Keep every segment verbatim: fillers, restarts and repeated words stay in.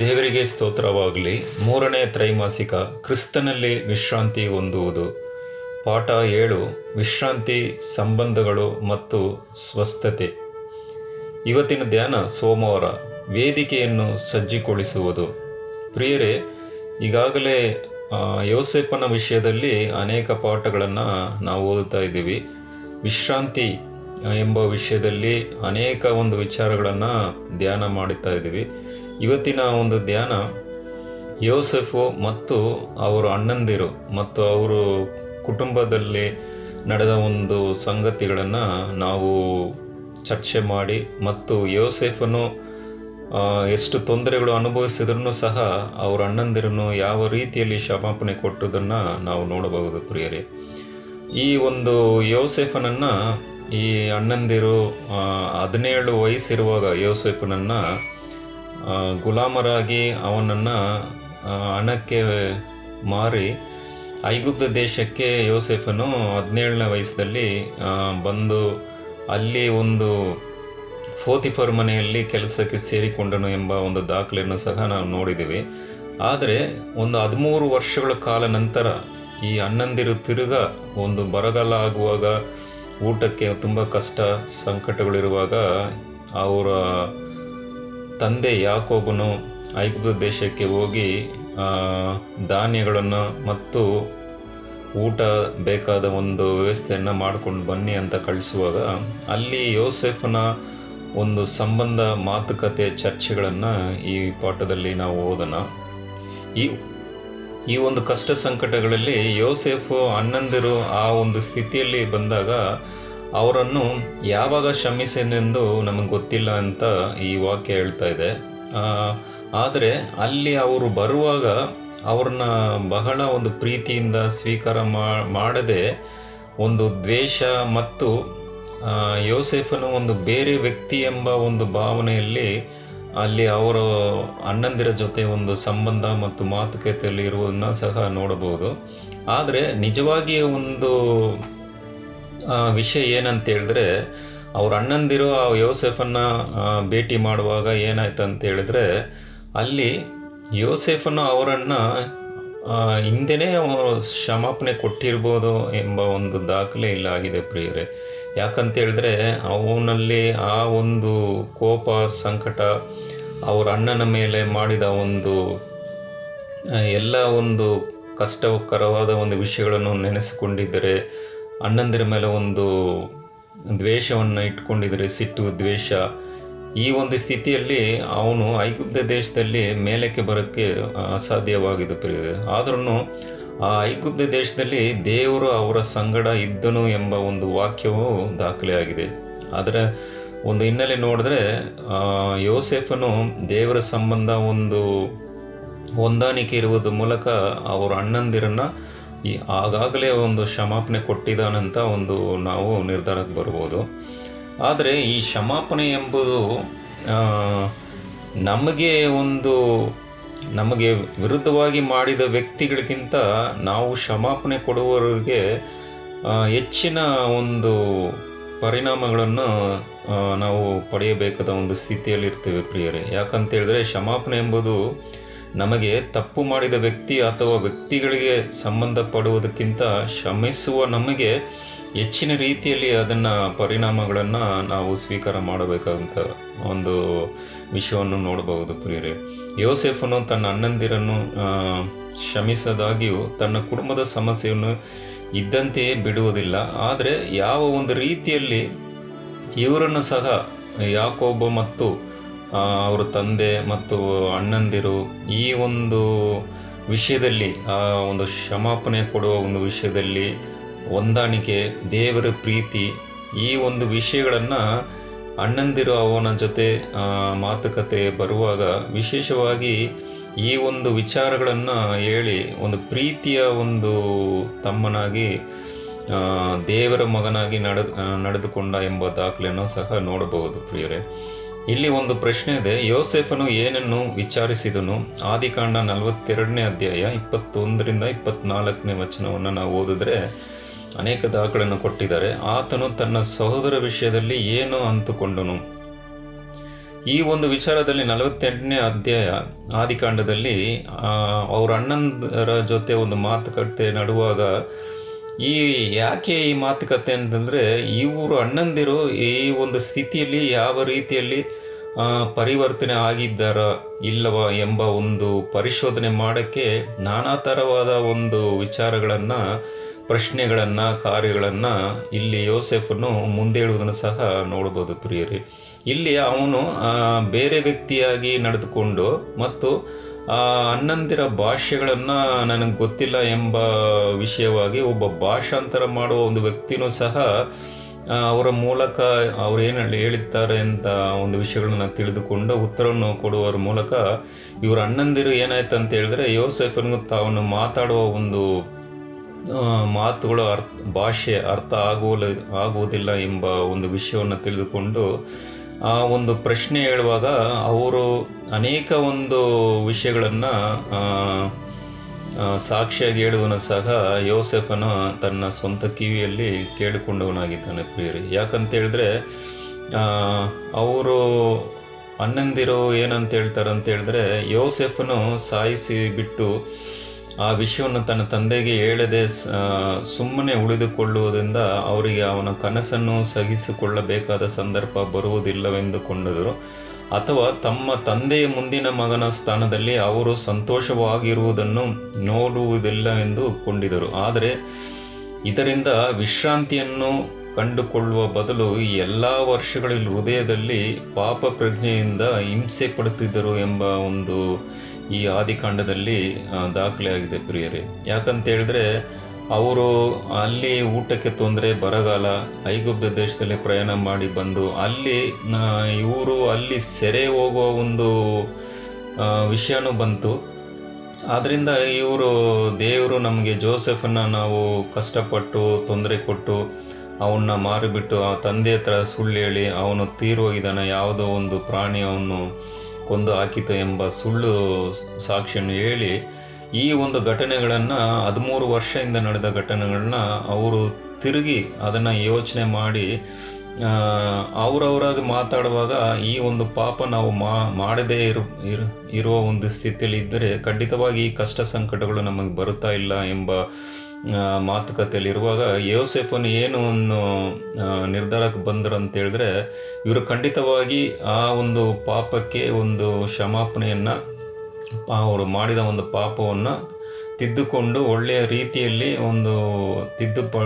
ದೇವರಿಗೆ ಸ್ತೋತ್ರವಾಗಲಿ. ಮೂರನೇ ತ್ರೈಮಾಸಿಕ ಕ್ರಿಸ್ತನಲ್ಲಿ ವಿಶ್ರಾಂತಿ ಹೊಂದುವುದು ಪಾಠ ಏಳು, ವಿಶ್ರಾಂತಿ, ಸಂಬಂಧಗಳು ಮತ್ತು ಸ್ವಸ್ಥತೆ. ಇವತ್ತಿನ ಧ್ಯಾನ ಸೋಮವಾರ, ವೇದಿಕೆಯನ್ನು ಸಜ್ಜುಗೊಳಿಸುವುದು. ಪ್ರಿಯರೇ, ಈಗಾಗಲೇ ಯೋಸೇಪನ ವಿಷಯದಲ್ಲಿ ಅನೇಕ ಪಾಠಗಳನ್ನು ನಾವು ಓದುತ್ತಾ ಇದ್ದೀವಿ. ವಿಶ್ರಾಂತಿ ಎಂಬ ವಿಷಯದಲ್ಲಿ ಅನೇಕ ಒಂದು ವಿಚಾರಗಳನ್ನು ಧ್ಯಾನ ಮಾಡುತ್ತಾ ಇದ್ದೀವಿ. ಇವತ್ತಿನ ಒಂದು ಧ್ಯಾನ ಯೋಸೆಫು ಮತ್ತು ಅವರ ಅಣ್ಣಂದಿರು ಮತ್ತು ಅವರ ಕುಟುಂಬದಲ್ಲಿ ನಡೆದ ಒಂದು ಸಂಗತಿಗಳನ್ನು ನಾವು ಚರ್ಚೆ ಮಾಡಿ, ಮತ್ತು ಯೋಸೆಫನು ಎಷ್ಟು ತೊಂದರೆಗಳು ಅನುಭವಿಸಿದ್ರೂ ಸಹ ಅವರ ಅಣ್ಣಂದಿರನ್ನು ಯಾವ ರೀತಿಯಲ್ಲಿ ಕ್ಷಮಾಪಣೆ ಕೊಟ್ಟುದನ್ನು ನಾವು ನೋಡಬಹುದು. ಪ್ರಿಯರೇ, ಈ ಒಂದು ಯೋಸೆಫನನ್ನು ಈ ಅಣ್ಣಂದಿರು ಹದಿನೇಳು ವಯಸ್ಸಿರುವಾಗ ಯೋಸೆಫನನ್ನು ಗುಲಾಮರಾಗಿ ಅವನನ್ನು ಹಣಕ್ಕೆ ಮಾರಿ ಐಗುಪ್ತ ದೇಶಕ್ಕೆ ಯೋಸೆಫನು ಹದಿನೇಳನೇ ವಯಸ್ಸಲ್ಲಿ ಬಂದು ಅಲ್ಲಿ ಒಂದು ಫೋತಿಫರ್ ಮನೆಯಲ್ಲಿ ಕೆಲಸಕ್ಕೆ ಸೇರಿಕೊಂಡನು ಎಂಬ ಒಂದು ದಾಖಲೆಯನ್ನು ಸಹ ನಾವು ನೋಡಿದ್ದೀವಿ. ಆದರೆ ಒಂದು ಹದಿಮೂರು ವರ್ಷಗಳ ಕಾಲ ನಂತರ ಈ ಹನ್ನೊಂದಿರು ತಿರುಗ ಒಂದು ಬರಗಾಲ ಆಗುವಾಗ, ಊಟಕ್ಕೆ ತುಂಬ ಕಷ್ಟ ಸಂಕಟಗಳಿರುವಾಗ, ಅವರ ತಂದೆ ಯಾಕೋಬನು ಐಗುಪ್ತ ದೇಶಕ್ಕೆ ಹೋಗಿ ಧಾನ್ಯಗಳನ್ನು ಮತ್ತು ಊಟ ಬೇಕಾದ ಒಂದು ವ್ಯವಸ್ಥೆಯನ್ನು ಮಾಡಿಕೊಂಡು ಬನ್ನಿ ಅಂತ ಕಳಿಸುವಾಗ ಅಲ್ಲಿ ಯೋಸೆಫನ ಒಂದು ಸಂಬಂಧ, ಮಾತುಕತೆ, ಚರ್ಚೆಗಳನ್ನು ಈ ಪಾಠದಲ್ಲಿ ನಾವು ಓದೋಣ. ಈ ಈ ಒಂದು ಕಷ್ಟ ಸಂಕಟಗಳಲ್ಲಿ ಯೋಸೆಫು ಅಣ್ಣಂದಿರು ಆ ಒಂದು ಸ್ಥಿತಿಯಲ್ಲಿ ಬಂದಾಗ ಅವರನ್ನು ಯಾವಾಗ ಕ್ಷಮಿಸನೆಂದು ನಮಗೆ ಗೊತ್ತಿಲ್ಲ ಅಂತ ಈ ವಾಕ್ಯ ಹೇಳ್ತಾ ಇದೆ. ಆದರೆ ಅಲ್ಲಿ ಅವರು ಬರುವಾಗ ಅವ್ರನ್ನ ಬಹಳ ಒಂದು ಪ್ರೀತಿಯಿಂದ ಸ್ವೀಕಾರ ಮಾಡದೆ ಒಂದು ದ್ವೇಷ ಮತ್ತು ಯೋಸೆಫನು ಒಂದು ಬೇರೆ ವ್ಯಕ್ತಿ ಎಂಬ ಒಂದು ಭಾವನೆಯಲ್ಲಿ ಅಲ್ಲಿ ಅವರ ಅಣ್ಣಂದಿರ ಜೊತೆ ಒಂದು ಸಂಬಂಧ ಮತ್ತು ಮಾತುಕತೆಯಲ್ಲಿ ಇರುವುದನ್ನು ಸಹ ನೋಡಬಹುದು. ಆದರೆ ನಿಜವಾಗಿ ಒಂದು ವಿಷಯ ಏನಂತ ಹೇಳಿದ್ರೆ, ಅವ್ರ ಅಣ್ಣಂದಿರು ಆ ಯೋಸೆಫನ್ನ ಭೇಟಿ ಮಾಡುವಾಗ ಏನಾಯ್ತು ಅಂತ ಹೇಳಿದ್ರೆ, ಅಲ್ಲಿ ಯೋಸೆಫನು ಅವರನ್ನು ಹಿಂದೆನೇ ಕ್ಷಮಾಪಣೆ ಕೊಟ್ಟಿರ್ಬೋದು ಎಂಬ ಒಂದು ದಾಖಲೆ ಇಲ್ಲ ಆಗಿದೆ. ಪ್ರಿಯರೇ, ಯಾಕಂತ ಹೇಳಿದ್ರೆ ಅವನಲ್ಲಿ ಆ ಒಂದು ಕೋಪ, ಸಂಕಟ, ಅವ್ರ ಅಣ್ಣನ ಮೇಲೆ ಮಾಡಿದ ಒಂದು ಎಲ್ಲ ಒಂದು ಕಷ್ಟಕರವಾದ ಒಂದು ವಿಷಯಗಳನ್ನು ನೆನೆಸಿಕೊಂಡಿದ್ದರೆ, ಅಣ್ಣಂದಿರ ಮೇಲೆ ಒಂದು ದ್ವೇಷವನ್ನು ಇಟ್ಕೊಂಡಿದ್ದರೆ, ಸಿಟ್ಟು, ದ್ವೇಷ, ಈ ಒಂದು ಸ್ಥಿತಿಯಲ್ಲಿ ಅವನು ಐಗುಪ್ತ ದೇಶದಲ್ಲಿ ಮೇಲಕ್ಕೆ ಬರೋಕ್ಕೆ ಅಸಾಧ್ಯವಾಗಿದೆ. ಪ್ರಿಯರೇ, ಆದ್ರೂ ಆ ಐಗುಪ್ತ ದೇಶದಲ್ಲಿ ದೇವರು ಅವರ ಸಂಗಡ ಇದ್ದನು ಎಂಬ ಒಂದು ವಾಕ್ಯವು ದಾಖಲೆಯಾಗಿದೆ. ಆದರೆ ಒಂದು ಹಿನ್ನೆಲೆ ನೋಡಿದ್ರೆ, ಯೋಸೆಫನು ದೇವರ ಸಂಬಂಧ ಒಂದು ಹೊಂದಾಣಿಕೆ ಇರುವುದರ ಮೂಲಕ ಅವರ ಅಣ್ಣಂದಿರನ್ನು ಆಗಾಗಲೇ ಒಂದು ಕ್ಷಮಾಪಣೆ ಕೊಟ್ಟಿದ್ದಾನಂತ ಒಂದು ನಾವು ನಿರ್ಧಾರಕ್ಕೆ ಬರ್ಬೋದು. ಆದರೆ ಈ ಕ್ಷಮಾಪಣೆ ಎಂಬುದು ನಮಗೆ ಒಂದು ನಮಗೆ ವಿರುದ್ಧವಾಗಿ ಮಾಡಿದ ವ್ಯಕ್ತಿಗಳಿಗಿಂತ ನಾವು ಕ್ಷಮಾಪಣೆ ಕೊಡುವವರಿಗೆ ಹೆಚ್ಚಿನ ಒಂದು ಪರಿಣಾಮಗಳನ್ನು ನಾವು ಪಡೆಯಬೇಕಾದ ಒಂದು ಸ್ಥಿತಿಯಲ್ಲಿ ಇರ್ತೇವೆ. ಪ್ರಿಯರೇ, ಯಾಕಂತ ಹೇಳಿದ್ರೆ ಕ್ಷಮಾಪಣೆ ಎಂಬುದು ನಮಗೆ ತಪ್ಪು ಮಾಡಿದ ವ್ಯಕ್ತಿ ಅಥವಾ ವ್ಯಕ್ತಿಗಳಿಗೆ ಸಂಬಂಧಪಡುವುದಕ್ಕಿಂತ ಕ್ಷಮಿಸುವ ನಮಗೆ ಹೆಚ್ಚಿನ ರೀತಿಯಲ್ಲಿ ಅದನ್ನು ಪರಿಣಾಮಗಳನ್ನು ನಾವು ಸ್ವೀಕಾರ ಮಾಡಬೇಕಾದಂಥ ಒಂದು ವಿಷಯವನ್ನು ನೋಡಬಹುದು. ಪ್ರಿಯರೇ, ಯೋಸೆಫನು ತನ್ನ ಅಣ್ಣಂದಿರನ್ನು ಕ್ಷಮಿಸದಾಗಿಯೂ ತನ್ನ ಕುಟುಂಬದ ಸಮಸ್ಯೆಯನ್ನು ಇದ್ದಂತೆಯೇ ಬಿಡುವುದಿಲ್ಲ. ಆದರೆ ಯಾವ ಒಂದು ರೀತಿಯಲ್ಲಿ ಇವರನ್ನು ಸಹ ಯಾಕೋಬ ಮತ್ತು ಅವರ ತಂದೆ ಮತ್ತು ಅಣ್ಣಂದಿರು ಈ ಒಂದು ವಿಷಯದಲ್ಲಿ, ಆ ಒಂದು ಕ್ಷಮಾಪಣೆ ಕೊಡುವ ಒಂದು ವಿಷಯದಲ್ಲಿ ಹೊಂದಾಣಿಕೆ, ದೇವರ ಪ್ರೀತಿ, ಈ ಒಂದು ವಿಷಯಗಳನ್ನು ಅಣ್ಣಂದಿರು ಅವನ ಜೊತೆ ಮಾತುಕತೆ ಬರುವಾಗ ವಿಶೇಷವಾಗಿ ಈ ಒಂದು ವಿಚಾರಗಳನ್ನು ಹೇಳಿ ಒಂದು ಪ್ರೀತಿಯ ಒಂದು ತಮ್ಮನಾಗಿ, ದೇವರ ಮಗನಾಗಿ ನಡೆ ನಡೆದುಕೊಂಡ ಎಂಬ ದಾಖಲೆಯನ್ನು ಸಹ ನೋಡಬಹುದು. ಪ್ರಿಯರೇ, ಇಲ್ಲಿ ಒಂದು ಪ್ರಶ್ನೆ ಇದೆ. ಯೋಸೇಫನು ಏನನ್ನು ವಿಚಾರಿಸಿದನು? ಆದಿಕಾಂಡ ನಲವತ್ತೆರಡನೇ ಅಧ್ಯಾಯ ಇಪ್ಪತ್ತೊಂದರಿಂದ ಇಪ್ಪತ್ನಾಲ್ಕನೇ ವಚನವನ್ನು ನಾವು ಓದಿದ್ರೆ ಅನೇಕ ದಾಖಲೆಯನ್ನು ಕೊಟ್ಟಿದ್ದಾರೆ. ಆತನು ತನ್ನ ಸಹೋದರ ವಿಷಯದಲ್ಲಿ ಏನು ಅಂದುಕೊಂಡನು? ಈ ಒಂದು ವಿಚಾರದಲ್ಲಿ ನಲವತ್ತೆಂಟನೇ ಅಧ್ಯಾಯ ಆದಿಕಾಂಡದಲ್ಲಿ ಅವ್ರ ಅಣ್ಣಂದರ ಜೊತೆ ಒಂದು ಮಾತುಕತೆ ನಡುವಾಗ ಈ ಯಾಕೆ ಈ ಮಾತುಕತೆ ಅಂತಂದರೆ, ಇವರು ಅಣ್ಣಂದಿರು ಈ ಒಂದು ಸ್ಥಿತಿಯಲ್ಲಿ ಯಾವ ರೀತಿಯಲ್ಲಿ ಪರಿವರ್ತನೆ ಆಗಿದ್ದಾರ ಇಲ್ಲವ ಎಂಬ ಒಂದು ಪರಿಶೋಧನೆ ಮಾಡೋಕ್ಕೆ ನಾನಾ ಥರವಾದ ಒಂದು ವಿಚಾರಗಳನ್ನು, ಪ್ರಶ್ನೆಗಳನ್ನು, ಕಾರ್ಯಗಳನ್ನು ಇಲ್ಲಿ ಯೋಸೇಫನು ಮುಂದೆ ಹೇಳುವುದನ್ನು ಸಹ ನೋಡ್ಬೋದು ಪ್ರಿಯರಿ. ಇಲ್ಲಿ ಅವನು ಬೇರೆ ವ್ಯಕ್ತಿಯಾಗಿ ನಡೆದುಕೊಂಡು ಮತ್ತು ಆ ಹನ್ನೊಂದಿರ ಭಾಷೆಗಳನ್ನು ನನಗೆ ಗೊತ್ತಿಲ್ಲ ಎಂಬ ವಿಷಯವಾಗಿ ಒಬ್ಬ ಭಾಷಾಂತರ ಮಾಡುವ ಒಂದು ವ್ಯಕ್ತಿನೂ ಸಹ ಅವರ ಮೂಲಕ ಅವ್ರು ಏನು ಹೇಳಿದ್ದಾರೆ ಅಂತ ಒಂದು ವಿಷಯಗಳನ್ನ ತಿಳಿದುಕೊಂಡು ಉತ್ತರವನ್ನು ಕೊಡುವರ ಮೂಲಕ ಇವ್ರ ಅಣ್ಣಂದಿರು ಏನಾಯ್ತು ಅಂತ ಹೇಳಿದ್ರೆ, ಯೋಸೇಫನಿಗೂ ತಾವನ್ನು ಮಾತಾಡುವ ಒಂದು ಮಾತುಗಳು ಅರ್ಥ ಭಾಷೆ ಅರ್ಥ ಆಗುವಲ್ಲ ಆಗುವುದಿಲ್ಲ ಎಂಬ ಒಂದು ವಿಷಯವನ್ನು ತಿಳಿದುಕೊಂಡು ಆ ಒಂದು ಪ್ರಶ್ನೆ ಹೇಳುವಾಗ ಅವರು ಅನೇಕ ಒಂದು ವಿಷಯಗಳನ್ನು ಸಾಕ್ಷಿಯಾಗಿ ಹೇಳುವನು ಸಹ ಯೋಸೇಫನ ತನ್ನ ಸ್ವಂತ ಕಿವಿಯಲ್ಲಿ ಕೇಳಿಕೊಂಡವನಾಗಿದ್ದಾನೆ ಪ್ರಿಯರಿ. ಯಾಕಂತ ಹೇಳಿದ್ರೆ ಅವರು ಅಣ್ಣಂದಿರು ಏನಂತ ಹೇಳ್ತಾರೆ ಅಂತ ಹೇಳಿದ್ರೆ, ಯೋಸೇಫನು ಸಾಯಿಸಿ ಬಿಟ್ಟು ಆ ವಿಷಯವನ್ನು ತನ್ನ ತಂದೆಗೆ ಹೇಳದೆ ಸುಮ್ಮನೆ ಉಳಿದುಕೊಳ್ಳುವುದರಿಂದ ಅವರಿಗೆ ಅವನ ಕನಸನ್ನು ಸಹಿಸಿಕೊಳ್ಳಬೇಕಾದ ಸಂದರ್ಭ ಬರುವುದಿಲ್ಲವೆಂದುಕೊಂಡರು, ಅಥವಾ ತಮ್ಮ ತಂದೆಯ ಮುಂದಿನ ಮಗನ ಸ್ಥಾನದಲ್ಲಿ ಅವರು ಸಂತೋಷವಾಗಿರುವುದನ್ನು ನೋಡುವುದಿಲ್ಲವೆಂದು ಕೊಂಡಿದರು. ಆದರೆ ಇದರಿಂದ ವಿಶ್ರಾಂತಿಯನ್ನು ಕಂಡುಕೊಳ್ಳುವ ಬದಲು ಈ ಎಲ್ಲ ವರ್ಷಗಳಲ್ಲಿ ಹೃದಯದಲ್ಲಿ ಪಾಪ ಪ್ರಜ್ಞೆಯಿಂದ ಹಿಂಸೆ ಪಡುತ್ತಿದ್ದರು ಎಂಬ ಒಂದು ಈ ಆದಿಕಾಂಡದಲ್ಲಿ ದಾಖಲೆಯಾಗಿದೆ ಪ್ರಿಯರೇ. ಯಾಕಂತ ಹೇಳಿದ್ರೆ ಅವರು ಅಲ್ಲಿ ಊಟಕ್ಕೆ ತೊಂದರೆ, ಬರಗಾಲ, ಐಗುಪ್ತ ದೇಶದಲ್ಲಿ ಪ್ರಯಾಣ ಮಾಡಿ ಬಂದು ಅಲ್ಲಿ ಇವರು ಅಲ್ಲಿ ಸೆರೆ ಹೋಗುವ ಒಂದು ವಿಷಯನೂ ಬಂತು. ಆದ್ದರಿಂದ ಇವರು ದೇವರು ನಮಗೆ ಜೋಸೆಫನ್ನು ನಾವು ಕಷ್ಟಪಟ್ಟು ತೊಂದರೆ ಕೊಟ್ಟು ಅವನ್ನ ಮಾರಿಬಿಟ್ಟು ಆ ತಂದೆ ಹತ್ರ ಸುಳ್ಳು ಹೇಳಿ ಅವನು ತೀರೋಗಿದ್ದಾನೆ, ಯಾವುದೋ ಒಂದು ಪ್ರಾಣಿ ಅವನು ಕೊಂದು ಹಾಕಿತು ಎಂಬ ಸುಳ್ಳು ಸಾಕ್ಷಿಯನ್ನು ಹೇಳಿ ಈ ಒಂದು ಘಟನೆಗಳನ್ನು, ಹದಿಮೂರು ವರ್ಷದಿಂದ ನಡೆದ ಘಟನೆಗಳನ್ನ ಅವರು ತಿರುಗಿ ಅದನ್ನು ಯೋಚನೆ ಮಾಡಿ ಅವರವರಾಗಿ ಮಾತಾಡುವಾಗ ಈ ಒಂದು ಪಾಪ ನಾವು ಮಾಡದೇ ಇರು ಇರುವ ಒಂದು ಸ್ಥಿತಿಯಲ್ಲಿ ಇದ್ದರೆ ಖಂಡಿತವಾಗಿ ಈ ಕಷ್ಟ ಸಂಕಟಗಳು ನಮಗೆ ಬರುತ್ತಾ ಇಲ್ಲ ಎಂಬ ಮಾತುಕತೆಯಲ್ಲಿರುವಾಗ ಯೋಸೇಫನು ಏನು ಒಂದು ನಿರ್ಧಾರಕ್ಕೆ ಬಂದರು ಅಂತ ಹೇಳಿದ್ರೆ, ಇವರು ಖಂಡಿತವಾಗಿ ಆ ಒಂದು ಪಾಪಕ್ಕೆ ಒಂದು ಕ್ಷಮಾಪಣೆಯನ್ನು, ಅವರು ಮಾಡಿದ ಒಂದು ಪಾಪವನ್ನು ತಿದ್ದುಕೊಂಡು ಒಳ್ಳೆಯ ರೀತಿಯಲ್ಲಿ ಒಂದು ತಿದ್ದುಪ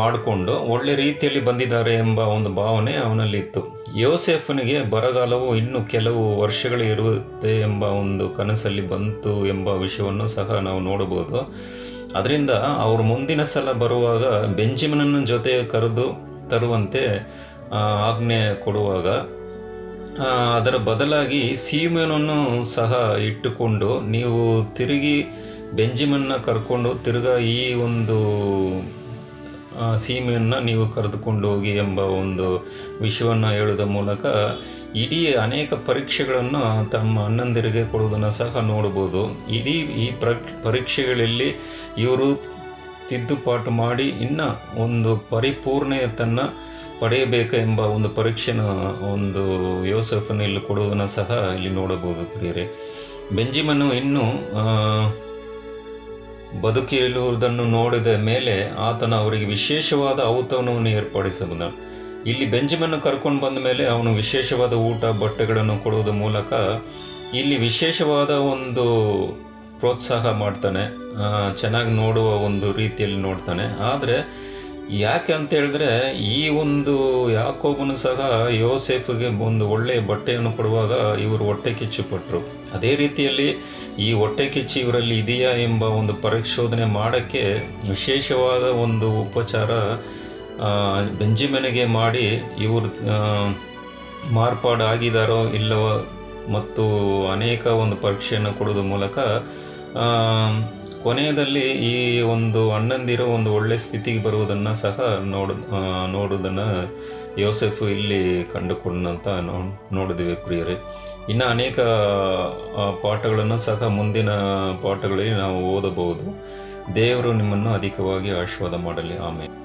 ಮಾಡಿಕೊಂಡು ಒಳ್ಳೆ ರೀತಿಯಲ್ಲಿ ಬಂದಿದ್ದಾರೆ ಎಂಬ ಒಂದು ಭಾವನೆ ಅವನಲ್ಲಿತ್ತು. ಯೋಸೇಫನಿಗೆ ಬರಗಾಲವು ಇನ್ನೂ ಕೆಲವು ವರ್ಷಗಳು ಇರುತ್ತೆ ಎಂಬ ಒಂದು ಕನಸಲ್ಲಿ ಬಂತು ಎಂಬ ವಿಷಯವನ್ನು ಸಹ ನಾವು ನೋಡಬಹುದು. ಅದರಿಂದ ಅವರು ಮುಂದಿನ ಸಲ ಬರುವಾಗ ಬೆಂಜಮಿನನ ಜೊತೆ ಕರೆದು ತರುವಂತೆ ಆಜ್ಞೆ ಕೊಡುವಾಗ ಅದರ ಬದಲಾಗಿ ಸೀಮೆಯನ್ನು ಸಹ ಇಟ್ಟುಕೊಂಡು, ನೀವು ತಿರುಗಿ ಬೆಂಜಮಿನ್ನ ಕರ್ಕೊಂಡು ತಿರುಗಾ ಈ ಒಂದು ಸೀಮೆಯನ್ನು ನೀವು ಕರೆದುಕೊಂಡು ಹೋಗಿ ಎಂಬ ಒಂದು ವಿಷಯವನ್ನು ಹೇಳುವುದರ ಮೂಲಕ ಇಡೀ ಅನೇಕ ಪರೀಕ್ಷೆಗಳನ್ನು ತಮ್ಮ ಅಣ್ಣಂದಿರಿಗೆ ಕೊಡುವುದನ್ನು ಸಹ ನೋಡ್ಬೋದು. ಇಡೀ ಈ ಪ್ರ ಪರೀಕ್ಷೆಗಳಲ್ಲಿ ಇವರು ತಿದ್ದುಪಾಟು ಮಾಡಿ ಇನ್ನೂ ಒಂದು ಪರಿಪೂರ್ಣತೆಯನ್ನು ಪಡೆಯಬೇಕು ಎಂಬ ಒಂದು ಪರೀಕ್ಷೆನ ಒಂದು ಯೋಸೇಫನು ಇಲ್ಲಿ ಕೊಡುವುದನ್ನು ಸಹ ಇಲ್ಲಿ ನೋಡಬಹುದು ಪ್ರಿಯರೇ. ಬೆಂಜಮಿನನು ಇನ್ನೂ ಬದುಕಿರುವುದನ್ನು ನೋಡಿದ ಮೇಲೆ ಆತನ ಅವರಿಗೆ ವಿಶೇಷವಾದ ಔತಣವನ್ನು ಏರ್ಪಡಿಸಬಲ್ಲ. ಇಲ್ಲಿ ಬೆಂಜಮಿನನ್ನು ಕರ್ಕೊಂಡು ಬಂದ ಮೇಲೆ ಅವನು ವಿಶೇಷವಾದ ಊಟ ಬಟ್ಟೆಗಳನ್ನು ಕೊಡುವುದರ ಮೂಲಕ ಇಲ್ಲಿ ವಿಶೇಷವಾದ ಒಂದು ಪ್ರೋತ್ಸಾಹ ಮಾಡ್ತಾನೆ, ಚೆನ್ನಾಗಿ ನೋಡುವ ಒಂದು ರೀತಿಯಲ್ಲಿ ನೋಡ್ತಾನೆ. ಆದರೆ ಯಾಕೆ ಅಂತ ಹೇಳಿದ್ರೆ, ಈ ಒಂದು ಯಾಕೋಬನು ಸಹ ಯೋಸೇಫಿಗೆ ಒಂದು ಒಳ್ಳೆಯ ಬಟ್ಟೆಯನ್ನು ಕೊಡುವಾಗ ಇವರು ಹೊಟ್ಟೆ ಕಿಚ್ಚುಪಟ್ಟರು. ಅದೇ ರೀತಿಯಲ್ಲಿ ಈ ಹೊಟ್ಟೆ ಕಿಚ್ಚು ಇವರಲ್ಲಿ ಇದೆಯಾ ಎಂಬ ಒಂದು ಪರಿಶೋಧನೆ ಮಾಡೋಕ್ಕೆ ವಿಶೇಷವಾದ ಒಂದು ಉಪಚಾರ ಬೆಂಜಮಿನನಿಗೆ ಮಾಡಿ ಇವರು ಮಾರ್ಪಾಡಾಗಿದ್ದಾರೋ ಇಲ್ಲವೋ ಮತ್ತು ಅನೇಕ ಒಂದು ಪರೀಕ್ಷೆಯನ್ನು ಕೊಡೋದ್ರ ಮೂಲಕ ಕೊನೆಯದಲ್ಲಿ ಈ ಒಂದು ಅಣ್ಣಂದಿರೋ ಒಂದು ಒಳ್ಳೆ ಸ್ಥಿತಿಗೆ ಬರುವುದನ್ನು ಸಹ ನೋಡ ನೋಡೋದನ್ನು ಯೋಸೆಫ್ ಇಲ್ಲಿ ಕಂಡುಕೊಂಡಂತ ನೋ ನೋಡಿದ್ವಿ ಪ್ರಿಯರೇ. ಇನ್ನು ಅನೇಕ ಪಾಠಗಳನ್ನು ಸಹ ಮುಂದಿನ ಪಾಠಗಳಲ್ಲಿ ನಾವು ಓದಬಹುದು. ದೇವರು ನಿಮ್ಮನ್ನು ಅಧಿಕವಾಗಿ ಆಶೀರ್ವಾದ ಮಾಡಲಿ. ಆಮೇಲೆ